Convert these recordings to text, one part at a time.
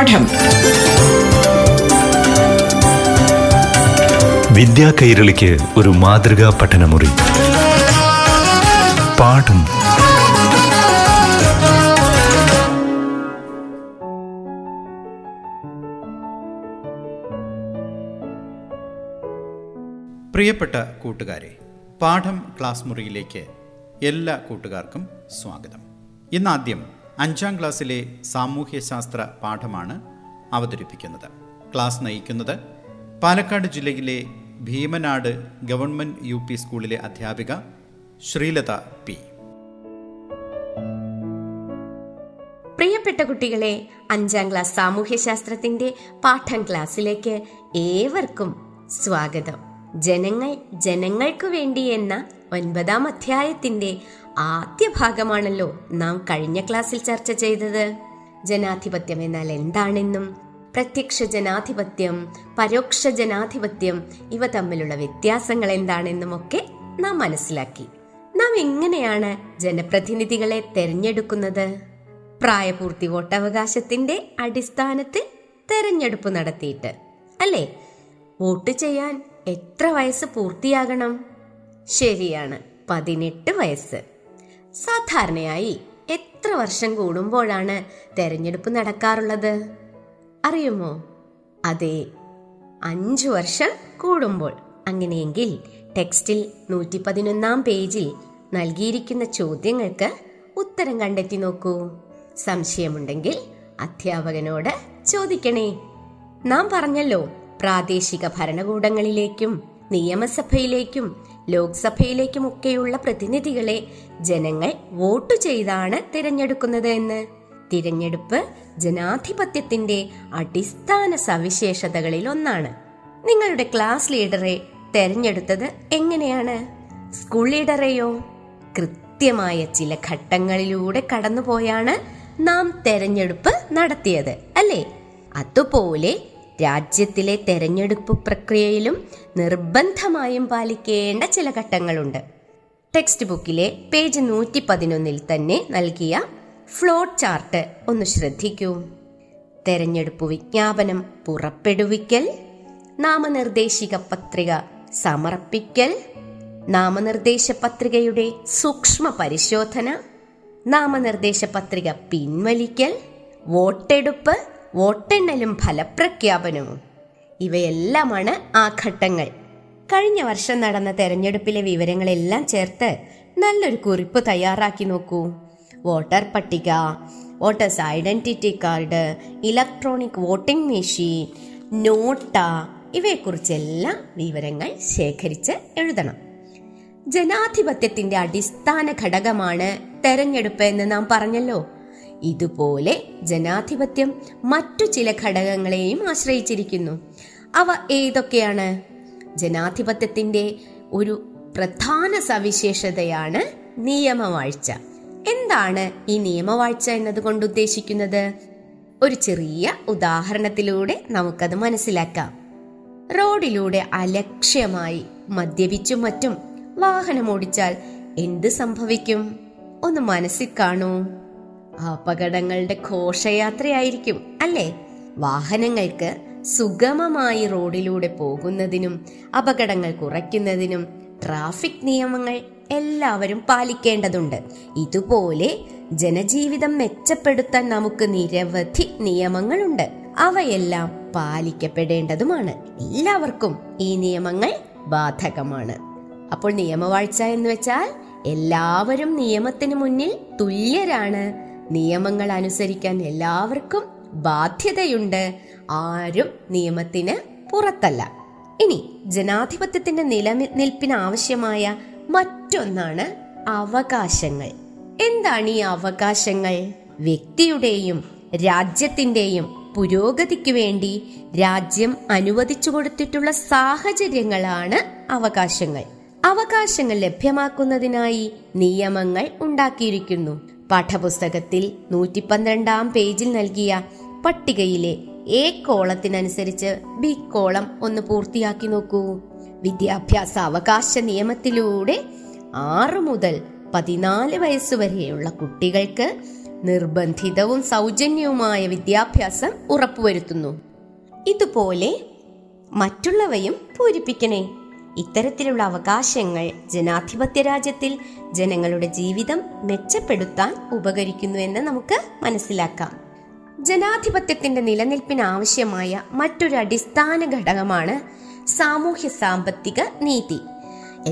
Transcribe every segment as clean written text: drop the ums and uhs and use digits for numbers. പാഠം. വിദ്യാ കൈരളിക്ക് ഒരു മാതൃകാ പഠനമുറി. പാഠം. പ്രിയപ്പെട്ട കൂട്ടുകാരെ, പാഠം ക്ലാസ് മുറിയിലേക്ക് എല്ലാ കൂട്ടുകാർക്കും സ്വാഗതം. ഇന്നാദ്യം 5ാം ക്ലാസ്സിലെ സാമൂഹ്യശാസ്ത്ര പാഠമാണ് അവതരിപ്പിക്കുന്നത്. ക്ലാസ് നയിക്കുന്നത് പാലക്കാട് ജില്ലയിലെ ഭീമനാട് ഗവൺമെൻറ് യു.പി. സ്കൂളിലെ അധ്യാപിക ശ്രീലത പി. പ്രിയപ്പെട്ട കുട്ടികളെ, 5ാം ക്ലാസ് സാമൂഹ്യശാസ്ത്രത്തിൻ്റെ പാഠം ക്ലാസ്സിലേക്ക് ഏവർക്കും സ്വാഗതം. ജനങ്ങൾ ജനങ്ങൾക്കു വേണ്ടി എന്ന 9ാം അധ്യായത്തിൻ്റെ ആദ്യ ഭാഗമാണല്ലോ നാം കഴിഞ്ഞ ക്ലാസ്സിൽ ചർച്ച ചെയ്തത്. ജനാധിപത്യം എന്നാൽ എന്താണെന്നും പ്രത്യക്ഷ ജനാധിപത്യം, പരോക്ഷ ജനാധിപത്യം ഇവ തമ്മിലുള്ള വ്യത്യാസങ്ങൾ എന്താണെന്നും ഒക്കെ നാം മനസ്സിലാക്കി. നാം എങ്ങനെയാണ് ജനപ്രതിനിധികളെ തെരഞ്ഞെടുക്കുന്നത്? പ്രായപൂർത്തി വോട്ടവകാശത്തിന്റെ അടിസ്ഥാനത്തിൽ തെരഞ്ഞെടുപ്പ് നടത്തിയിട്ട് അല്ലേ? വോട്ട് ചെയ്യാൻ എത്ര വയസ്സ് പൂർത്തിയാകണം? ശരിയാണ്, 18 വയസ്സ്. സാധാരണയായി എത്ര വർഷം കൂടുമ്പോഴാണ് തെരഞ്ഞെടുപ്പ് നടക്കാറുള്ളത് അറിയുമോ? അതെ, 5 വർഷം കൂടുമ്പോൾ. അങ്ങനെയെങ്കിൽ ടെക്സ്റ്റിൽ 111ാം പേജിൽ നൽകിയിരിക്കുന്ന ചോദ്യങ്ങൾക്ക് ഉത്തരം കണ്ടെത്തി നോക്കൂ. സംശയമുണ്ടെങ്കിൽ അധ്യാപകനോട് ചോദിക്കണേ. നാം പറഞ്ഞല്ലോ, പ്രാദേശിക ഭരണകൂടങ്ങളിലേക്കും നിയമസഭയിലേക്കും ലോക്സഭയിലേക്കുമൊക്കെയുള്ള പ്രതിനിധികളെ ജനങ്ങൾ വോട്ട് ചെയ്താണ് തിരഞ്ഞെടുക്കുന്നത് എന്ന്. തിരഞ്ഞെടുപ്പ് ജനാധിപത്യത്തിന്റെ അടിസ്ഥാന സവിശേഷതകളിൽ ഒന്നാണ്. നിങ്ങളുടെ ക്ലാസ് ലീഡറെ തെരഞ്ഞെടുത്തത് എങ്ങനെയാണ്? സ്കൂൾ ലീഡറെയോ? കൃത്യമായ ചില ഘട്ടങ്ങളിലൂടെ കടന്നുപോയാണ് നാം തെരഞ്ഞെടുപ്പ് നടത്തിയത് അല്ലേ? അതുപോലെ രാജ്യത്തിലെ തെരഞ്ഞെടുപ്പ് പ്രക്രിയയിലും നിർബന്ധമായും പാലിക്കേണ്ട ചില ഘട്ടങ്ങളുണ്ട്. ടെക്സ്റ്റ് ബുക്കിലെ പേജ് 111 തന്നെ നൽകിയ ഫ്ലോ ചാർട്ട് ഒന്ന് ശ്രദ്ധിക്കൂ. തെരഞ്ഞെടുപ്പ് വിജ്ഞാപനം പുറപ്പെടുവിക്കൽ, നാമനിർദ്ദേശിക പത്രിക സമർപ്പിക്കൽ, നാമനിർദ്ദേശ പത്രികയുടെ സൂക്ഷ്മ പരിശോധന, നാമനിർദ്ദേശ പത്രിക പിൻവലിക്കൽ, വോട്ടെടുപ്പ്, വോട്ടെണ്ണലും ഫലപ്രഖ്യാപനവും ഇവയെല്ലാമാണ് ആ ഘട്ടങ്ങൾ. കഴിഞ്ഞ വർഷം നടന്ന തെരഞ്ഞെടുപ്പിലെ വിവരങ്ങളെല്ലാം ചേർത്ത് നല്ലൊരു കുറിപ്പ് തയ്യാറാക്കി നോക്കൂ. വോട്ടർ പട്ടിക, voters identity card, electronic voting machine, NOTA ഇവയെക്കുറിച്ചെല്ലാം വിവരങ്ങൾ ശേഖരിച്ച് എഴുതണം. ജനാധിപത്യത്തിന്റെ അടിസ്ഥാന ഘടകമാണ് തെരഞ്ഞെടുപ്പ് എന്ന് നാം പറഞ്ഞല്ലോ. ഇതുപോലെ ജനാധിപത്യം മറ്റു ചില ഘടകങ്ങളെയും ആശ്രയിച്ചിരിക്കുന്നു. അവ ഏതൊക്കെയാണ്? ജനാധിപത്യത്തിന്റെ ഒരു പ്രധാന സവിശേഷതയാണ് നിയമവാഴ്ച. എന്താണ് ഈ നിയമവാഴ്ച എന്നതുകൊണ്ട് ഉദ്ദേശിക്കുന്നത്? ഒരു ചെറിയ ഉദാഹരണത്തിലൂടെ നമുക്കത് മനസ്സിലാക്കാം. റോഡിലൂടെ അലക്ഷ്യമായി മദ്യപിച്ചും മറ്റും വാഹനമോടിച്ചാൽ എന്ത് സംഭവിക്കും? ഒന്ന് മനസ്സിൽ കാണൂ. അപകടങ്ങളുടെ ഘോഷയാത്രയായിരിക്കും അല്ലേ? വാഹനങ്ങൾക്ക് സുഗമമായി റോഡിലൂടെ പോകുന്നതിനും അപകടങ്ങൾ കുറയ്ക്കുന്നതിനും ട്രാഫിക് നിയമങ്ങൾ എല്ലാവരും പാലിക്കേണ്ടതുണ്ട്. ഇതുപോലെ ജനജീവിതം മെച്ചപ്പെടുത്താൻ നമുക്ക് നിരവധി നിയമങ്ങളുണ്ട്. അവയെല്ലാം പാലിക്കപ്പെടേണ്ടതുമാണ്. എല്ലാവർക്കും ഈ നിയമങ്ങൾ ബാധകമാണ്. അപ്പോൾ നിയമവാഴ്ച എന്ന് വെച്ചാൽ എല്ലാവരും നിയമത്തിന് മുന്നിൽ തുല്യരാണ്. നിയമങ്ങൾ അനുസരിക്കാൻ എല്ലാവർക്കും ബാധ്യതയുണ്ട്. ആരും നിയമത്തിന് പുറത്തല്ല. ഇനി ജനാധിപത്യത്തിന്റെ നിലനിൽപ്പിന് ആവശ്യമായ മറ്റൊന്നാണ് അവകാശങ്ങൾ. എന്താണ് ഈ അവകാശങ്ങൾ? വ്യക്തിയുടെയും രാജ്യത്തിന്റെയും പുരോഗതിക്ക് വേണ്ടി രാജ്യം അനുവദിച്ചു കൊടുത്തിട്ടുള്ള സാഹചര്യങ്ങളാണ് അവകാശങ്ങൾ. അവകാശങ്ങൾ ലഭ്യമാക്കുന്നതിനായി നിയമങ്ങൾ ഉണ്ടാക്കിയിരിക്കുന്നു. പാഠപുസ്തകത്തിൽ 112ാം പേജിൽ നൽകിയ പട്ടികയിലെ എ കോളത്തിനനുസരിച്ച് ബി കോളം ഒന്ന് പൂർത്തിയാക്കി നോക്കൂ. വിദ്യാഭ്യാസ അവകാശ നിയമത്തിലൂടെ 6 മുതൽ 14 വയസ്സുവരെയുള്ള കുട്ടികൾക്ക് നിർബന്ധിതവും സൗജന്യവുമായ വിദ്യാഭ്യാസം ഉറപ്പുവരുത്തുന്നു. ഇതുപോലെ മറ്റുള്ളവയും പൂരിപ്പിക്കണേ. ഇത്തരത്തിലുള്ള അവകാശങ്ങൾ ജനാധിപത്യ രാജ്യത്തിൽ ജനങ്ങളുടെ ജീവിതം മെച്ചപ്പെടുത്താൻ ഉപകരിക്കുന്നുവെന്ന് നമുക്ക് മനസ്സിലാക്കാം. ജനാധിപത്യത്തിന്റെ നിലനിൽപ്പിനാവശ്യമായ മറ്റൊരു അടിസ്ഥാന ഘടകമാണ് സാമൂഹ്യ സാമ്പത്തിക നീതി.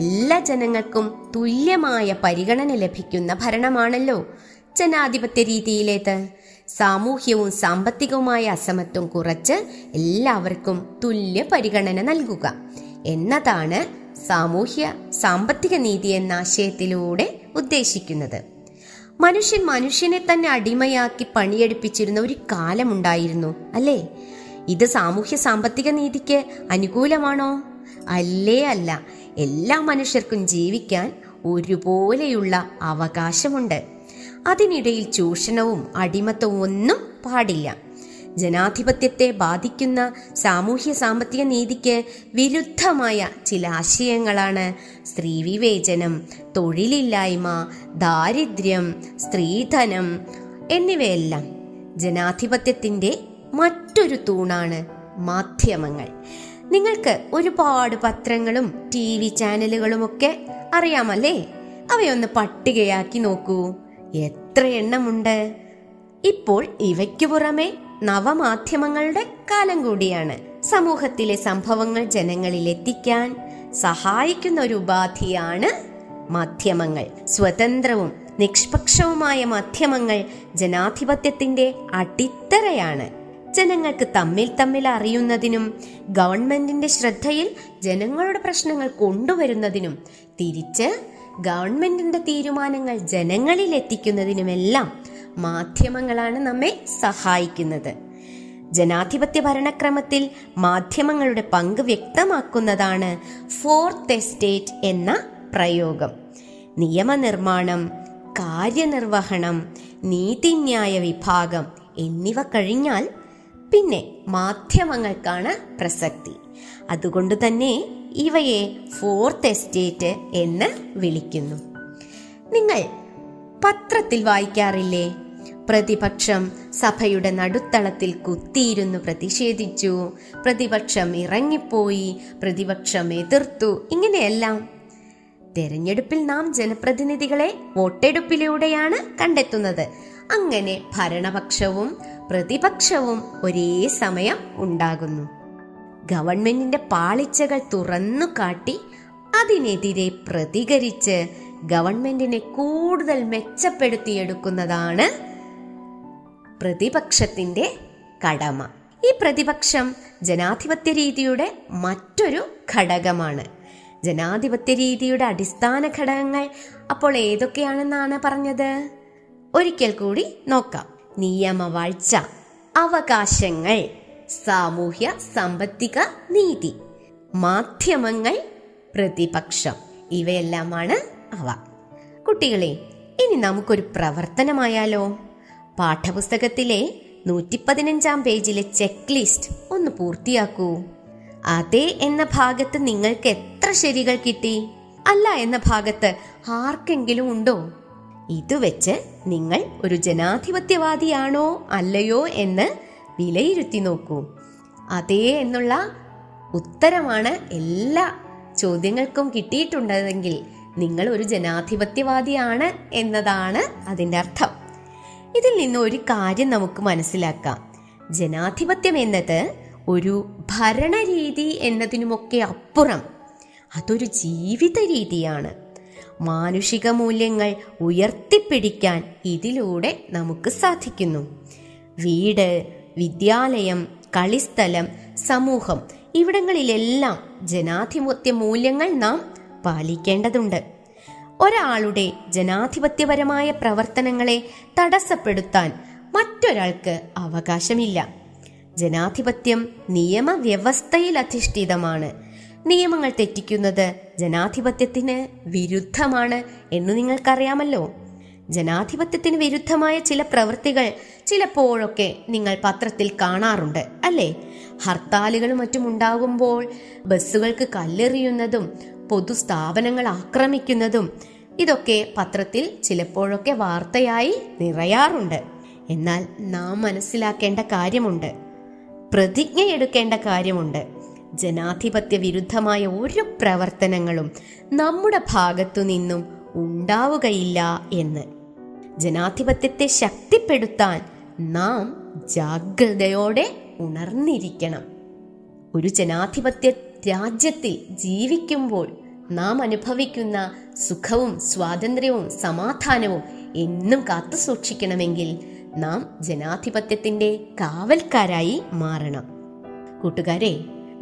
എല്ലാ ജനങ്ങൾക്കും തുല്യമായ പരിഗണന ലഭിക്കുന്ന ഭരണമാണല്ലോ ജനാധിപത്യ രീതിയിലേത്. സാമൂഹ്യവും സാമ്പത്തികവുമായ അസമത്വം കുറച്ച് എല്ലാവർക്കും തുല്യ പരിഗണന നൽകുക എന്നതാണ് സാമൂഹ്യ സാമ്പത്തിക നീതി എന്ന ആശയത്തിലൂടെ ഉദ്ദേശിക്കുന്നത്. മനുഷ്യൻ മനുഷ്യനെ തന്നെ അടിമയാക്കി പണിയെടുപ്പിച്ചിരുന്ന ഒരു കാലമുണ്ടായിരുന്നു അല്ലേ? ഇത് സാമൂഹ്യ സാമ്പത്തിക നീതിക്ക് അനുകൂലമാണോ? അല്ലേ അല്ല. എല്ലാ മനുഷ്യർക്കും ജീവിക്കാൻ ഒരുപോലെയുള്ള അവകാശമുണ്ട്. അതിനിടയിൽ ചൂഷണവും അടിമത്തവും ഒന്നും പാടില്ല. ജനാധിപത്യത്തെ ബാധിക്കുന്ന സാമൂഹ്യ സാമ്പത്തിക നീതിക്ക് വിരുദ്ധമായ ചില ആശയങ്ങളാണ് സ്ത്രീവിവേചനം, തൊഴിലില്ലായ്മ, ദാരിദ്ര്യം, സ്ത്രീധനം എന്നിവയെല്ലാം. ജനാധിപത്യത്തിൻ്റെ മറ്റൊരു തൂണാണ് മാധ്യമങ്ങൾ. നിങ്ങൾക്ക് ഒരുപാട് പത്രങ്ങളും ടി വി ചാനലുകളും ഒക്കെ അറിയാമല്ലേ? അവയൊന്ന് പട്ടികയാക്കി നോക്കൂ. എത്ര എണ്ണമുണ്ട്? ഇപ്പോൾ ഇവയ്ക്ക് പുറമെ നവമാധ്യമങ്ങളുടെ കാലം കൂടിയാണ്. സമൂഹത്തിലെ സംഭവങ്ങൾ ജനങ്ങളിലെത്തിക്കാൻ സഹായിക്കുന്ന ഒരു ഉപാധിയാണ് മാധ്യമങ്ങൾ. സ്വതന്ത്രവും നിഷ്പക്ഷവുമായ മാധ്യമങ്ങൾ ജനാധിപത്യത്തിന്റെ അടിത്തറയാണ്. ജനങ്ങൾക്ക് തമ്മിൽ തമ്മിൽ അറിയുന്നതിനും ഗവൺമെന്റിന്റെ ശ്രദ്ധയിൽ ജനങ്ങളുടെ പ്രശ്നങ്ങൾ കൊണ്ടുവരുന്നതിനും തിരിച്ച് ഗവൺമെന്റിന്റെ തീരുമാനങ്ങൾ ജനങ്ങളിൽ എത്തിക്കുന്നതിനുമെല്ലാം മാധ്യമങ്ങളാണ് നമ്മെ സഹായിക്കുന്നത്. ജനാധിപത്യ ഭരണക്രമത്തിൽ മാധ്യമങ്ങളുടെ പങ്ക് വ്യക്തമാക്കുന്നതാണ് ഫോർത്ത് എസ്റ്റേറ്റ് എന്ന പ്രയോഗം. നിയമനിർമ്മാണം, കാര്യനിർവഹണം, നീതിന്യായ വിഭാഗം എന്നിവ കഴിഞ്ഞാൽ പിന്നെ മാധ്യമങ്ങൾക്കാണ് പ്രസക്തി. അതുകൊണ്ട് തന്നെ ഇവയെ ഫോർത്ത് എസ്റ്റേറ്റ് എന്ന് വിളിക്കുന്നു. നിങ്ങൾ പത്രത്തിൽ വായിക്കാറില്ലേ? പ്രതിപക്ഷം സഭയുടെ നടുത്തളത്തിൽ കുത്തിയിരുന്നു പ്രതിഷേധിച്ചു, പ്രതിപക്ഷം ഇറങ്ങിപ്പോയി, പ്രതിപക്ഷം എതിർത്തു, ഇങ്ങനെയെല്ലാം. തെരഞ്ഞെടുപ്പിൽ നാം ജനപ്രതിനിധികളെ വോട്ടെടുപ്പിലൂടെയാണ് കണ്ടെത്തുന്നത്. അങ്ങനെ ഭരണപക്ഷവും പ്രതിപക്ഷവും ഒരേ സമയം ഉണ്ടാകുന്നു. ഗവൺമെന്റിന്റെ പാളിച്ചകൾ തുറന്നു കാട്ടി അതിനെതിരെ പ്രതികരിച്ച് ഗവൺമെന്റിനെ കൂടുതൽ മെച്ചപ്പെടുത്തിയെടുക്കുന്നതാണ് പ്രതിപക്ഷത്തിന്റെ കടമ. ഈ പ്രതിപക്ഷം ജനാധിപത്യ രീതിയുടെ മറ്റൊരു ഘടകമാണ്. ജനാധിപത്യ രീതിയുടെ അടിസ്ഥാന ഘടകങ്ങൾ അപ്പോൾ ഏതൊക്കെയാണെന്നാണ് പറഞ്ഞത്? ഒരിക്കൽ കൂടി നോക്കാം. നിയമവാഴ്ച, അവകാശങ്ങൾ, സാമൂഹ്യ സാമ്പത്തിക നീതി, മാധ്യമങ്ങൾ, പ്രതിപക്ഷം, ഇവയെല്ലാമാണ് അവ. കുട്ടികളെ, ഇനി നമുക്കൊരു പ്രവർത്തനമായാലോ? പാഠപുസ്തകത്തിലെ 115 പേജിലെ ചെക്ക് ലിസ്റ്റ് ഒന്ന് പൂർത്തിയാക്കൂ. അതെ എന്ന ഭാഗത്ത് നിങ്ങൾക്ക് എത്ര ശരികൾ കിട്ടി? അല്ല എന്ന ഭാഗത്ത് ആർക്കെങ്കിലും ഉണ്ടോ? ഇതുവെച്ച് നിങ്ങൾ ഒരു ജനാധിപത്യവാദിയാണോ അല്ലയോ എന്ന് വിലയിരുത്തി നോക്കൂ. അതേ എന്നുള്ള ഉത്തരമാണ് എല്ലാ ചോദ്യങ്ങൾക്കും കിട്ടിയിട്ടുണ്ടെങ്കിൽ നിങ്ങൾ ഒരു ജനാധിപത്യവാദിയാണ് എന്നതാണ് അതിൻ്റെ അർത്ഥം. ഇതിൽ നിന്ന് ഒരു കാര്യം നമുക്ക് മനസ്സിലാക്കാം. ജനാധിപത്യം എന്നത് ഒരു ഭരണരീതി എന്നതിനുമൊക്കെ അപ്പുറം അതൊരു ജീവിത രീതിയാണ്. മാനുഷിക മൂല്യങ്ങൾ ഉയർത്തിപ്പിടിക്കാൻ ഇതിലൂടെ നമുക്ക് സാധിക്കുന്നു. വീട്, വിദ്യാലയം, കളിസ്ഥലം, സമൂഹം ഇവിടങ്ങളിലെല്ലാം ജനാധിപത്യ മൂല്യങ്ങൾ നാം പാലിക്കേണ്ടതുണ്ട്. ഒരാളുടെ ജനാധിപത്യപരമായ പ്രവർത്തനങ്ങളെ തടസ്സപ്പെടുത്താൻ മറ്റൊരാൾക്ക് അവകാശമില്ല. ജനാധിപത്യം നിയമവ്യവസ്ഥയിൽ അധിഷ്ഠിതമാണ്. നിയമങ്ങൾ തെറ്റിക്കുന്നത് ജനാധിപത്യത്തിന് വിരുദ്ധമാണ് എന്ന് നിങ്ങൾക്കറിയാമല്ലോ. ജനാധിപത്യത്തിന് വിരുദ്ധമായ ചില പ്രവൃത്തികൾ ചിലപ്പോഴൊക്കെ നിങ്ങൾ പത്രത്തിൽ കാണാറുണ്ട് അല്ലേ? ഹർത്താലുകളും മറ്റും ഉണ്ടാകുമ്പോൾ ബസ്സുകൾക്ക് കല്ലെറിയുന്നതും പൊതുസ്ഥാപനങ്ങൾ ആക്രമിക്കുന്നതും ഇതൊക്കെ പത്രത്തിൽ ചിലപ്പോഴൊക്കെ വാർത്തയായി നിറയാറുണ്ട്. എന്നാൽ നാം മനസ്സിലാക്കേണ്ട കാര്യമുണ്ട്, പ്രതിജ്ഞയെടുക്കേണ്ട കാര്യമുണ്ട്. ജനാധിപത്യ വിരുദ്ധമായ ഒരു പ്രവർത്തനങ്ങളും നമ്മുടെ ഭാഗത്തു നിന്നും ഉണ്ടാവുകയില്ല എന്ന്. ജനാധിപത്യത്തെ ശക്തിപ്പെടുത്താൻ നാം ജാഗ്രതയോടെ ഉണർന്നിരിക്കണം. ഒരു ജനാധിപത്യ രാജ്യത്തിൽ ജീവിക്കുമ്പോൾ നാം അനുഭവിക്കുന്ന സുഖവും സ്വാതന്ത്ര്യവും സമാധാനവും എന്നും കാത്തു സൂക്ഷിക്കണമെങ്കിൽ നാം ജനാധിപത്യത്തിൻ്റെ കാവൽക്കാരായി മാറണം. കൂട്ടുകാരെ,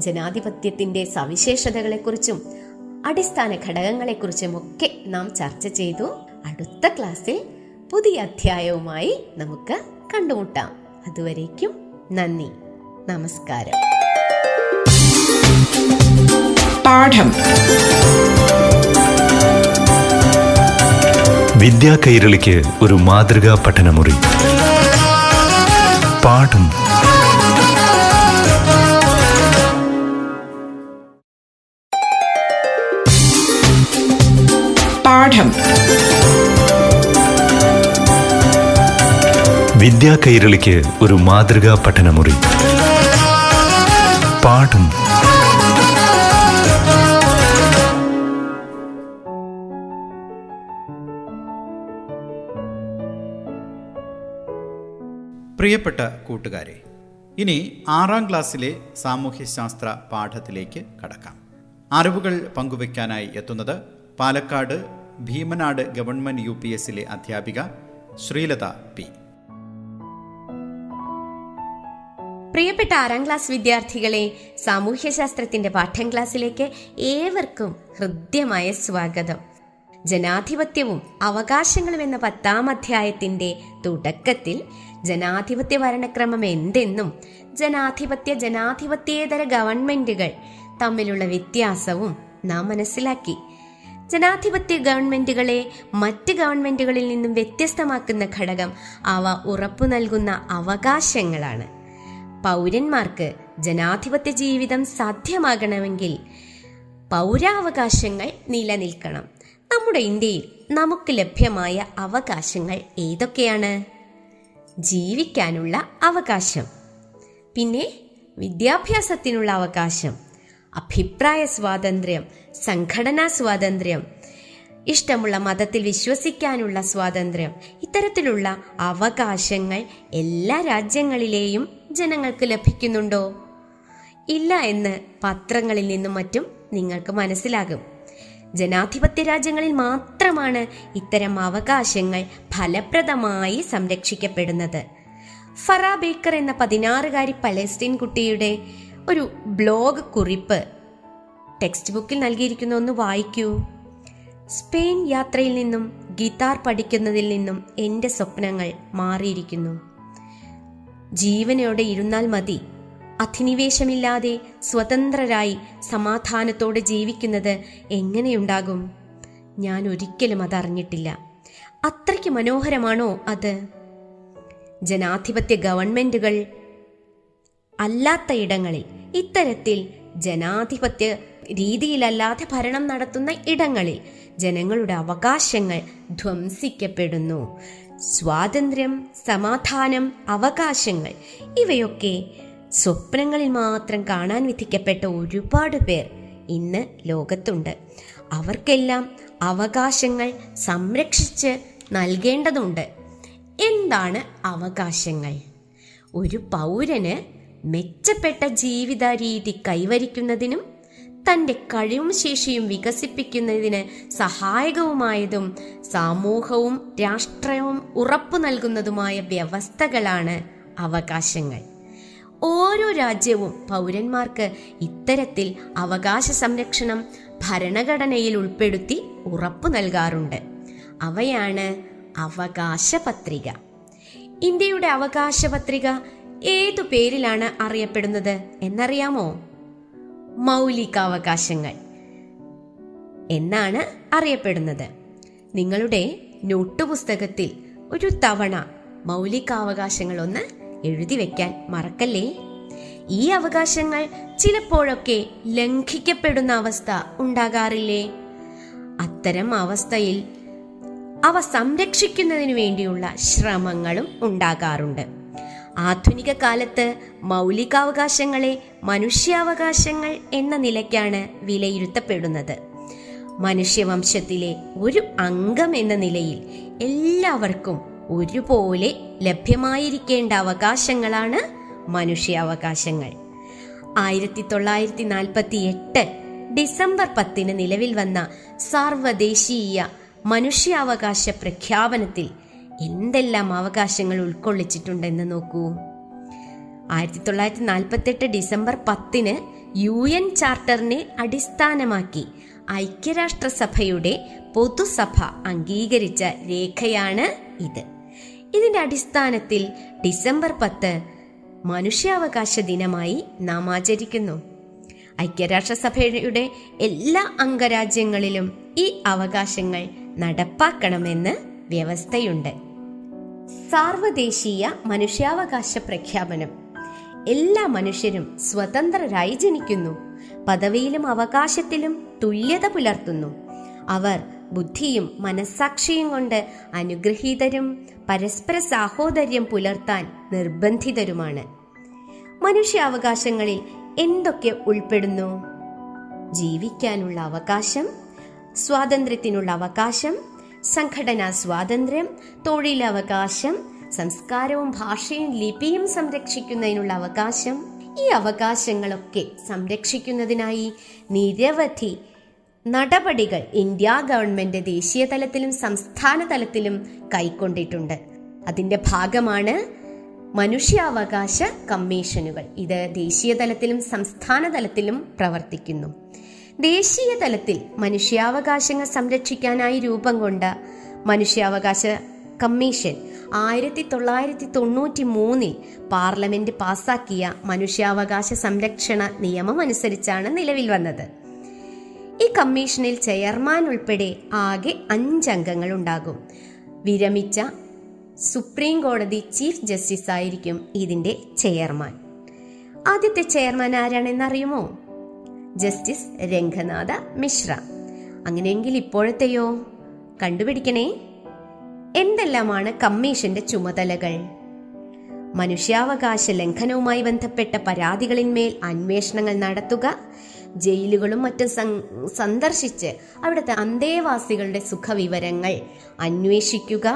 ജനാധിപത്യത്തിൻ്റെ സവിശേഷതകളെക്കുറിച്ചും അടിസ്ഥാന ഘടകങ്ങളെക്കുറിച്ചും ഒക്കെ നാം ചർച്ച ചെയ്തു. അടുത്ത ക്ലാസ്സിൽ പുതിയ അധ്യായവുമായി നമുക്ക് കണ്ടുമുട്ടാം. അതുവരേക്കും നന്ദി, നമസ്കാരം. പാഠം വിദ്യാ കൈരളിക്ക് ഒരു മാതൃകാ പഠനമുറി. പാഠം. പാഠം വിദ്യാ കൈരളിക്ക് ഒരു മാതൃകാ പഠനമുറി. പാഠം. പ്രിയപ്പെട്ട കൂട്ടുകാരെ, ഇനി 6ാം ക്ലാസ്സിലെ സാമൂഹ്യശാസ്ത്ര പാഠത്തിലേക്ക് കടക്കാം. അറിവുകൾ പങ്കുവയ്ക്കാനായി എത്തുന്നത് പാലക്കാട് ഭീമനാട് ഗവൺമെന്റ് UPSലെ അധ്യാപിക ശ്രീലത പി. പ്രിയപ്പെട്ട 6ാം ക്ലാസ് വിദ്യാർത്ഥികളെ, സാമൂഹ്യശാസ്ത്രത്തിന്റെ പാഠം ക്ലാസ്സിലേക്ക് ഏവർക്കും ഹൃദ്യമായ സ്വാഗതം. ജനാധിപത്യവും അവകാശങ്ങളും എന്ന 10ാം അധ്യായത്തിന്റെ തുടക്കത്തിൽ ജനാധിപത്യ ഭരണക്രമം എന്തെന്നും ജനാധിപത്യേതര ഗവൺമെന്റുകൾ തമ്മിലുള്ള വ്യത്യാസവും നാം മനസ്സിലാക്കി. ജനാധിപത്യ ഗവൺമെന്റുകളെ മറ്റ് ഗവൺമെന്റുകളിൽ നിന്നും വ്യത്യസ്തമാക്കുന്ന ഘടകം അവ ഉറപ്പു നൽകുന്ന അവകാശങ്ങളാണ്. പൗരന്മാർക്ക് ജനാധിപത്യ ജീവിതം സാധ്യമാകണമെങ്കിൽ പൗരാവകാശങ്ങൾ നിലനിൽക്കണം. നമ്മുടെ ഇന്ത്യയിൽ നമുക്ക് ലഭ്യമായ അവകാശങ്ങൾ ഏതൊക്കെയാണ്? ജീവിക്കാനുള്ള അവകാശം, പിന്നെ വിദ്യാഭ്യാസത്തിനുള്ള അവകാശം, അഭിപ്രായ സ്വാതന്ത്ര്യം, സംഘടനാ സ്വാതന്ത്ര്യം, ഇഷ്ടമുള്ള മതത്തിൽ വിശ്വസിക്കാനുള്ള സ്വാതന്ത്ര്യം. ഇത്തരത്തിലുള്ള അവകാശങ്ങൾ എല്ലാ രാജ്യങ്ങളിലെയും ജനങ്ങൾക്ക് ലഭിക്കുന്നുണ്ടോ? ഇല്ല എന്ന് പത്രങ്ങളിൽ നിന്നും മറ്റും നിങ്ങൾക്ക് മനസ്സിലാകും. ജനാധിപത്യ രാജ്യങ്ങളിൽ മാത്രമാണ് ഇത്തരം അവകാശങ്ങൾ ഫലപ്രദമായി സംരക്ഷിക്കപ്പെടുന്നത്. ഫറാ ബേക്കർ എന്ന 16-കാരി പലസ്തീൻ കുട്ടിയുടെ ഒരു ബ്ലോഗ് കുറിപ്പ് ടെക്സ്റ്റ് ബുക്കിൽ നൽകിയിരിക്കുന്ന ഒന്ന് വായിക്കൂ. സ്പെയിൻ യാത്രയിൽ നിന്നും ഗിറ്റാർ പഠിക്കുന്നതിൽ നിന്നും എൻ്റെ സ്വപ്നങ്ങൾ മാറിയിരിക്കുന്നു. ജീവനോടെ ഇരുന്നാൽ മതി. അധിനിവേശമില്ലാതെ സ്വതന്ത്രരായി സമാധാനത്തോടെ ജീവിക്കുന്നത് എങ്ങനെയുണ്ടാകും? ഞാൻ ഒരിക്കലും അതറിഞ്ഞിട്ടില്ല. അത്രയ്ക്ക് മനോഹരമാണോ അത്? ജനാധിപത്യ ഗവൺമെന്റുകൾ അല്ലാത്ത ഇടങ്ങളിൽ, ഇത്തരത്തിൽ ജനാധിപത്യ രീതിയിലല്ലാതെ ഭരണം നടത്തുന്ന ഇടങ്ങളിൽ ജനങ്ങളുടെ അവകാശങ്ങൾ ധ്വംസിക്കപ്പെടുന്നു. സ്വാതന്ത്ര്യം, സമാധാനം, അവകാശങ്ങൾ ഇവയൊക്കെ സ്വപ്നങ്ങളിൽ മാത്രം കാണാൻ വിധിക്കപ്പെട്ട ഒരുപാട് പേർ ഇന്ന് ലോകത്തുണ്ട്. അവർക്കെല്ലാം അവകാശങ്ങൾ സംരക്ഷിച്ച് നൽകേണ്ടതുണ്ട്. എന്താണ് അവകാശങ്ങൾ? ഒരു പൗരന് മെച്ചപ്പെട്ട ജീവിത രീതി കൈവരിക്കുന്നതിനും തൻ്റെ കഴിവും ശേഷിയും വികസിപ്പിക്കുന്നതിന് സഹായകവുമായതും സമൂഹവും രാഷ്ട്രവും ഉറപ്പു നൽകുന്നതുമായ വ്യവസ്ഥകളാണ് അവകാശങ്ങൾ. ഓരോ രാജ്യവും പൗരന്മാർക്ക് ഇത്തരത്തിൽ അവകാശ സംരക്ഷണം ഭരണഘടനയിൽ ഉൾപ്പെടുത്തി ഉറപ്പു നൽകാറുണ്ട്. അവയാണ് അവകാശ പത്രിക. ഇന്ത്യയുടെ അവകാശ പത്രിക ഏതു പേരിലാണ് അറിയപ്പെടുന്നത് എന്നറിയാമോ? മൗലികാവകാശങ്ങൾ എന്നാണ് അറിയപ്പെടുന്നത്. നിങ്ങളുടെ നോട്ട് പുസ്തകത്തിൽ ഒരു തവണ മൗലികാവകാശങ്ങൾ ഒന്ന് എഴുതി വെക്കാൻ മറക്കല്ലേ. ഈ അവകാശങ്ങൾ ചിലപ്പോഴൊക്കെ ലംഘിക്കപ്പെടുന്ന അവസ്ഥ ഉണ്ടാകാറില്ലേ? അത്തരം അവസ്ഥയിൽ അവ സംരക്ഷിക്കുന്നതിനു വേണ്ടിയുള്ള ശ്രമങ്ങളും ഉണ്ടാകാറുണ്ട്. ആധുനിക കാലത്ത് മൗലികാവകാശങ്ങളെ മനുഷ്യാവകാശങ്ങൾ എന്ന നിലയ്ക്കാണ് വിലയിരുത്തപ്പെടുന്നത്. മനുഷ്യവംശത്തിലെ ഒരു അംഗം എന്ന നിലയിൽ എല്ലാവർക്കും ഒരുപോലെ ലഭ്യമായിരിക്കേണ്ട അവകാശങ്ങളാണ് മനുഷ്യാവകാശങ്ങൾ. 1948 ഡിസംബർ 10 നിലവിൽ വന്ന സാർവദേശീയ മനുഷ്യാവകാശ പ്രഖ്യാപനത്തിൽ എന്തെല്ലാം അവകാശങ്ങൾ ഉൾക്കൊള്ളിച്ചിട്ടുണ്ടെന്ന് നോക്കൂ. 1948 ഡിസംബർ 10 UN ചാർട്ടറിനെ അടിസ്ഥാനമാക്കി ഐക്യരാഷ്ട്രസഭയുടെ പൊതുസഭ അംഗീകരിച്ച രേഖയാണ് ഇത്. ഇതിന്റെ അടിസ്ഥാനത്തിൽ ഡിസംബർ 10 മനുഷ്യാവകാശ ദിനമായി നാം ആചരിക്കുന്നു. ഐക്യരാഷ്ട്രസഭയുടെ എല്ലാ അംഗരാജ്യങ്ങളിലും ഈ അവകാശങ്ങൾ നടപ്പാക്കണമെന്ന് വ്യവസ്ഥയുണ്ട്. സാർവദേശീയ മനുഷ്യാവകാശ പ്രഖ്യാപനം. എല്ലാ മനുഷ്യരും സ്വതന്ത്രരായി ജനിക്കുന്നു, പദവിയിലും അവകാശത്തിലും തുല്യത പുലർത്തുന്നു. അവർ ബുദ്ധിയും മനസ്സാക്ഷിയും കൊണ്ട് അനുഗ്രഹീതരും പരസ്പര സാഹോദര്യം പുലർത്താൻ നിർബന്ധിതരുമാണ്. മനുഷ്യാവകാശങ്ങളിൽ എന്തൊക്കെ ഉൾപ്പെടുന്നു? ജീവിക്കാനുള്ള അവകാശം, സ്വാതന്ത്ര്യത്തിനുള്ള അവകാശം, സംഘടനാ സ്വാതന്ത്ര്യം, തൊഴിലവകാശം, സംസ്കാരവും ഭാഷയും ലിപിയും സംരക്ഷിക്കുന്നതിനുള്ള അവകാശം. ഈ അവകാശങ്ങളൊക്കെ സംരക്ഷിക്കുന്നതിനായി നിരവധി നടപടികൾ ഇന്ത്യ ഗവൺമെന്റ് ദേശീയ തലത്തിലും സംസ്ഥാന തലത്തിലും കൈക്കൊണ്ടിട്ടുണ്ട്. അതിന്റെ ഭാഗമാണ് മനുഷ്യാവകാശ കമ്മീഷനുകൾ. ഇത് ദേശീയ തലത്തിലും സംസ്ഥാന തലത്തിലും പ്രവർത്തിക്കുന്നു. ദേശീയ തലത്തിൽ മനുഷ്യാവകാശങ്ങൾ സംരക്ഷിക്കാനായി രൂപം കൊണ്ട മനുഷ്യാവകാശ കമ്മീഷൻ 1993 പാർലമെന്റ് പാസാക്കിയ മനുഷ്യാവകാശ സംരക്ഷണ നിയമം അനുസരിച്ചാണ് നിലവിൽ വന്നത്. ഈ കമ്മീഷനിൽ ചെയർമാൻ ഉൾപ്പെടെ ആകെ 5 അംഗങ്ങൾ ഉണ്ടാകും. വിരമിച്ച സുപ്രീം കോടതി ചീഫ് ജസ്റ്റിസ് ആയിരിക്കും ഇതിന്റെ ചെയർമാൻ. ആദ്യത്തെ ചെയർമാൻ ആരാണെന്നറിയുമോ? ജസ്റ്റിസ് രംഗനാഥ മിശ്ര. അങ്ങനെയെങ്കിൽ ഇപ്പോഴത്തെയോ? കണ്ടുപിടിക്കണേ. എന്തെല്ലാമാണ് കമ്മീഷന്റെ ചുമതലകൾ? മനുഷ്യാവകാശ ലംഘനവുമായി ബന്ധപ്പെട്ട പരാതികളിന്മേൽ അന്വേഷണങ്ങൾ നടത്തുക, ജയിലുകളും മറ്റും സന്ദർശിച്ച് അവിടുത്തെ അന്തേവാസികളുടെ സുഖവിവരങ്ങൾ അന്വേഷിക്കുക,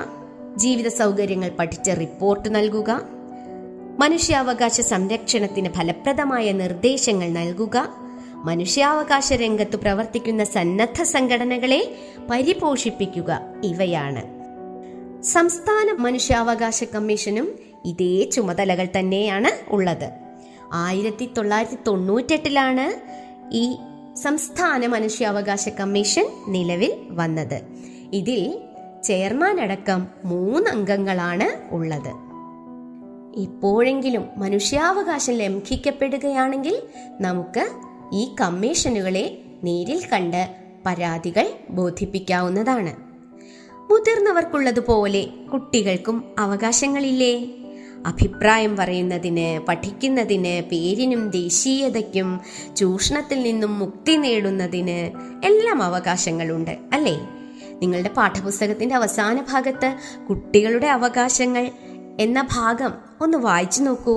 ജീവിത സൗകര്യങ്ങൾ പഠിച്ച് റിപ്പോർട്ട് നൽകുക, മനുഷ്യാവകാശ സംരക്ഷണത്തിന് ഫലപ്രദമായ നിർദ്ദേശങ്ങൾ നൽകുക, മനുഷ്യാവകാശ രംഗത്ത് പ്രവർത്തിക്കുന്ന സന്നദ്ധ സംഘടനകളെ പരിപോഷിപ്പിക്കുക. ഇവയാണ്. സംസ്ഥാന മനുഷ്യാവകാശ കമ്മീഷനും ഇതേ ചുമതലകൾ തന്നെയാണ് ഉള്ളത്. 1998 ഈ സംസ്ഥാന മനുഷ്യാവകാശ കമ്മീഷൻ നിലവിൽ വന്നത്. ഇതിൽ ചെയർമാൻ അടക്കം 3 അംഗങ്ങളാണ് ഉള്ളത്. ഇപ്പോഴെങ്കിലും മനുഷ്യാവകാശം ലംഘിക്കപ്പെടുകയാണെങ്കിൽ നമുക്ക് ഈ കമ്മീഷനുകളെ നേരിൽ കണ്ട് പരാതികൾ ബോധിപ്പിക്കാവുന്നതാണ്. മുതിർന്നവർക്കുള്ളതുപോലെ കുട്ടികൾക്കും അവകാശങ്ങളില്ലേ? അഭിപ്രായം പറയുന്നതിന്, പഠിക്കുന്നതിന്, പേരിനും ദേശീയതയ്ക്കും ചൂഷണത്തിൽ നിന്നും മുക്തി നേടുന്നതിന് എല്ലാം അവകാശങ്ങളുണ്ട്, അല്ലേ? നിങ്ങളുടെ പാഠപുസ്തകത്തിന്റെ അവസാന ഭാഗത്ത് കുട്ടികളുടെ അവകാശങ്ങൾ എന്ന ഭാഗം ഒന്ന് വായിച്ചു നോക്കൂ.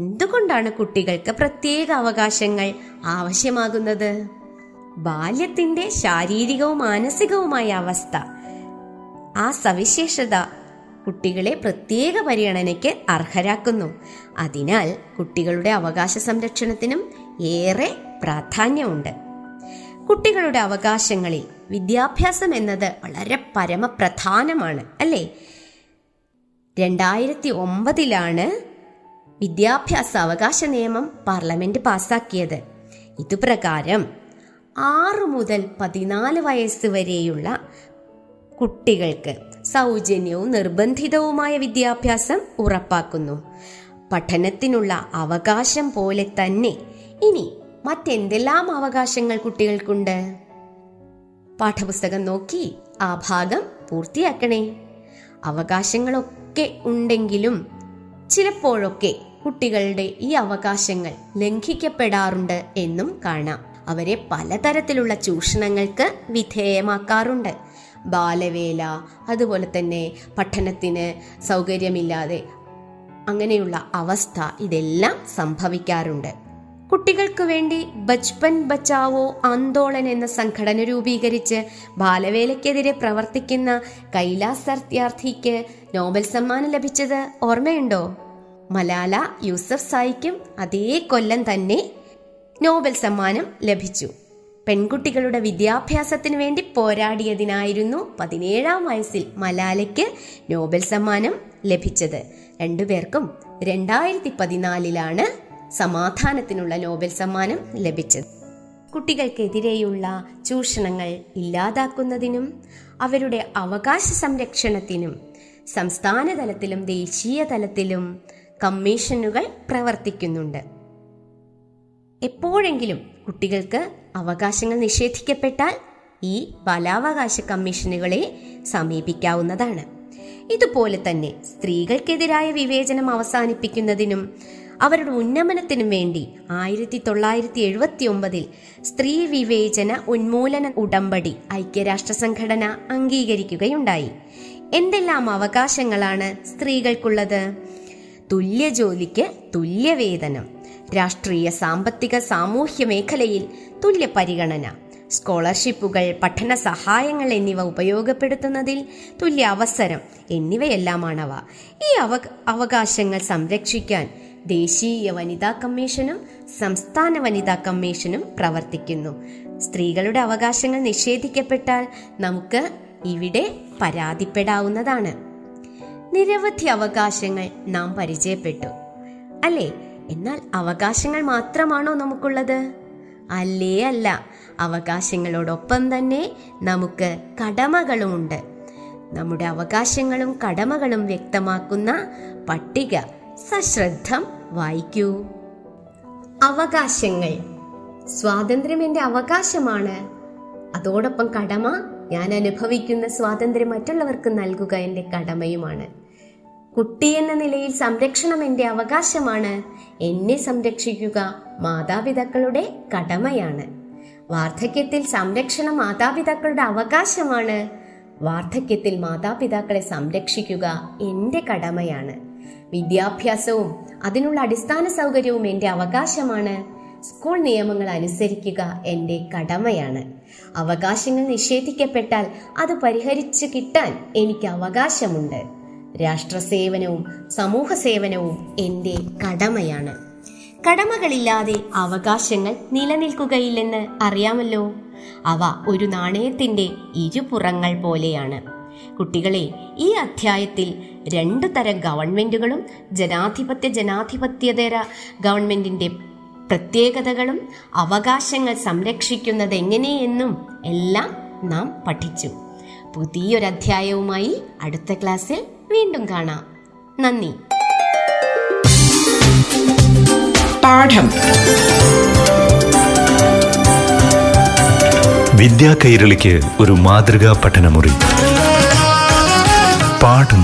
എന്തുകൊണ്ടാണ് കുട്ടികൾക്ക് പ്രത്യേക അവകാശങ്ങൾ ആവശ്യമാകുന്നത്? ബാല്യത്തിന്റെ ശാരീരികവും മാനസികവുമായ അവസ്ഥ, ആ സവിശേഷത കുട്ടികളെ പ്രത്യേക പരിഗണനയ്ക്ക് അർഹരാക്കുന്നു. അതിനാൽ കുട്ടികളുടെ അവകാശ സംരക്ഷണത്തിനും ഏറെ പ്രാധാന്യമുണ്ട്. കുട്ടികളുടെ അവകാശങ്ങളിൽ വിദ്യാഭ്യാസം എന്നത് വളരെ പരമപ്രധാനമാണ്, അല്ലേ? 2009 വിദ്യാഭ്യാസ അവകാശ നിയമം പാർലമെന്റ് പാസാക്കിയത്. ഇതുപ്രകാരം 6 മുതൽ 14 വയസ്സ് വരെയുള്ള കുട്ടികൾക്ക് സൗജന്യവും നിർബന്ധിതവുമായ വിദ്യാഭ്യാസം ഉറപ്പാക്കുന്നു. പഠനത്തിനുള്ള അവകാശം പോലെ തന്നെ ഇനി മറ്റെന്തെല്ലാം അവകാശങ്ങൾ കുട്ടികൾക്കുണ്ട്? പാഠപുസ്തകം നോക്കി ആ ഭാഗം പൂർത്തിയാക്കണേ. അവകാശങ്ങളൊക്കെ ഉണ്ടെങ്കിലും ചിലപ്പോഴൊക്കെ കുട്ടികളുടെ ഈ അവകാശങ്ങൾ ലംഘിക്കപ്പെടാറുണ്ട് എന്നും കാണാം. അവരെ പലതരത്തിലുള്ള ചൂഷണങ്ങൾക്ക് വിധേയമാക്കാറുണ്ട്. ബാലവേല, അതുപോലെ തന്നെ പഠനത്തിന് സൗകര്യമില്ലാതെ അങ്ങനെയുള്ള അവസ്ഥ, ഇതെല്ലാം സംഭവിക്കാറുണ്ട്. കുട്ടികൾക്ക് വേണ്ടി ബച്പൻ ബച്ചാവോ ആന്തോളൻ എന്ന സംഘടന രൂപീകരിച്ച് ബാലവേലയ്ക്കെതിരെ പ്രവർത്തിക്കുന്ന കൈലാസ് സത്യാർത്ഥിക്ക് നോബൽ സമ്മാനം ലഭിച്ചത് ഓർമ്മയുണ്ടോ? മലാല യൂസഫ് സായിക്കും അതേ കൊല്ലം തന്നെ നോബൽ സമ്മാനം ലഭിച്ചു. പെൺകുട്ടികളുടെ വിദ്യാഭ്യാസത്തിന് വേണ്ടി പോരാടിയതിനായിരുന്നു 17-ാം വയസ്സിൽ മലാലയ്ക്ക് നോബൽ സമ്മാനം ലഭിച്ചത്. രണ്ടുപേർക്കും 2014 സമാധാനത്തിനുള്ള നോബൽ സമ്മാനം ലഭിച്ചത്. കുട്ടികൾക്കെതിരെയുള്ള ചൂഷണങ്ങൾ ഇല്ലാതാക്കുന്നതിനും അവരുടെ അവകാശ സംരക്ഷണത്തിനും സംസ്ഥാന തലത്തിലും ദേശീയ തലത്തിലും കമ്മീഷനുകൾ പ്രവർത്തിക്കുന്നുണ്ട്. എപ്പോഴെങ്കിലും കുട്ടികൾക്ക് അവകാശങ്ങൾ നിഷേധിക്കപ്പെട്ടാൽ ഈ ബാലാവകാശ കമ്മീഷനുകളെ സമീപിക്കാവുന്നതാണ്. ഇതുപോലെ തന്നെ സ്ത്രീകൾക്കെതിരായ വിവേചനം അവസാനിപ്പിക്കുന്നതിനും അവരുടെ ഉന്നമനത്തിനും വേണ്ടി 1979 സ്ത്രീ വിവേചന ഉന്മൂലന ഉടമ്പടി ഐക്യരാഷ്ട്ര സംഘടന അംഗീകരിക്കുകയുണ്ടായി. എന്തെല്ലാം അവകാശങ്ങളാണ് സ്ത്രീകൾക്കുള്ളത്? തുല്യ ജോലിക്ക് തുല്യവേതനം, രാഷ്ട്രീയ സാമ്പത്തിക സാമൂഹ്യ മേഖലയിൽ തുല്യ പരിഗണന, സ്കോളർഷിപ്പുകൾ, പഠന സഹായങ്ങൾ എന്നിവ ഉപയോഗപ്പെടുത്തുന്നതിൽ തുല്യ അവസരം എന്നിവയെല്ലാമാണവ. ഈ അവകാശങ്ങൾ സംരക്ഷിക്കാൻ ദേശീയ വനിതാ കമ്മീഷനും സംസ്ഥാന വനിതാ കമ്മീഷനും പ്രവർത്തിക്കുന്നു. സ്ത്രീകളുടെ അവകാശങ്ങൾ നിഷേധിക്കപ്പെട്ടാൽ നമുക്ക് ഇവിടെ പരാതിപ്പെടാവുന്നതാണ്. നിരവധി അവകാശങ്ങൾ നാം പരിചയപ്പെട്ടു അല്ലേ? എന്നാൽ അവകാശങ്ങൾ മാത്രമാണോ നമുക്കുള്ളത്? അല്ലേ, അല്ല. അവകാശങ്ങളോടൊപ്പം തന്നെ നമുക്ക് കടമകളുമുണ്ട്. നമ്മുടെ അവകാശങ്ങളും കടമകളും വ്യക്തമാക്കുന്ന പട്ടിക സശ്രദ്ധം വായിക്കൂ. അവകാശങ്ങൾ: സ്വാതന്ത്ര്യം എന്റെ അവകാശമാണ്, അതോടൊപ്പം കടമ, ഞാൻ അനുഭവിക്കുന്ന സ്വാതന്ത്ര്യം മറ്റുള്ളവർക്ക് നൽകുക എന്റെ കടമയുമാണ്. കുട്ടി എന്ന നിലയിൽ സംരക്ഷണം എന്റെ അവകാശമാണ്, എന്നെ സംരക്ഷിക്കുക മാതാപിതാക്കളുടെ കടമയാണ്. വാർദ്ധക്യത്തിൽ സംരക്ഷണം മാതാപിതാക്കളുടെ അവകാശമാണ്, വാർദ്ധക്യത്തിൽ മാതാപിതാക്കളെ സംരക്ഷിക്കുക എന്റെ കടമയാണ്. വിദ്യാഭ്യാസവും അതിനുള്ള അടിസ്ഥാന സൗകര്യവും എന്റെ അവകാശമാണ്, സ്കൂൾ നിയമങ്ങൾ അനുസരിക്കുക എന്റെ കടമയാണ്. അവകാശങ്ങൾ നിഷേധിക്കപ്പെട്ടാൽ അത് പരിഹരിച്ചു കിട്ടാൻ എനിക്ക് അവകാശമുണ്ട്. രാഷ്ട്രസേവനവും സമൂഹ സേവനവും എന്റെ കടമയാണ്. കടമകളില്ലാതെ അവകാശങ്ങൾ നിലനിൽക്കുകയില്ലെന്ന് അറിയാമല്ലോ. അവ ഒരു നാണയത്തിന്റെ ഇരുപുറങ്ങൾ പോലെയാണ്. കുട്ടികളെ, ഈ അധ്യായത്തിൽ 2 തരം ഗവൺമെന്റുകളും ജനാധിപത്യേതര ഗവൺമെന്റിന്റെ പ്രത്യേകതകളും അവകാശങ്ങൾ സംരക്ഷിക്കുന്നത് എങ്ങനെയെന്നും എല്ലാം നാം പഠിച്ചു. പുതിയൊരധ്യായവുമായി അടുത്ത ക്ലാസ്സിൽ വീണ്ടും കാണാം. നന്ദി. പാഠം വിദ്യാ കൈരളിക്ക് ഒരു മാതൃകാ പഠനമുറി. പാഠം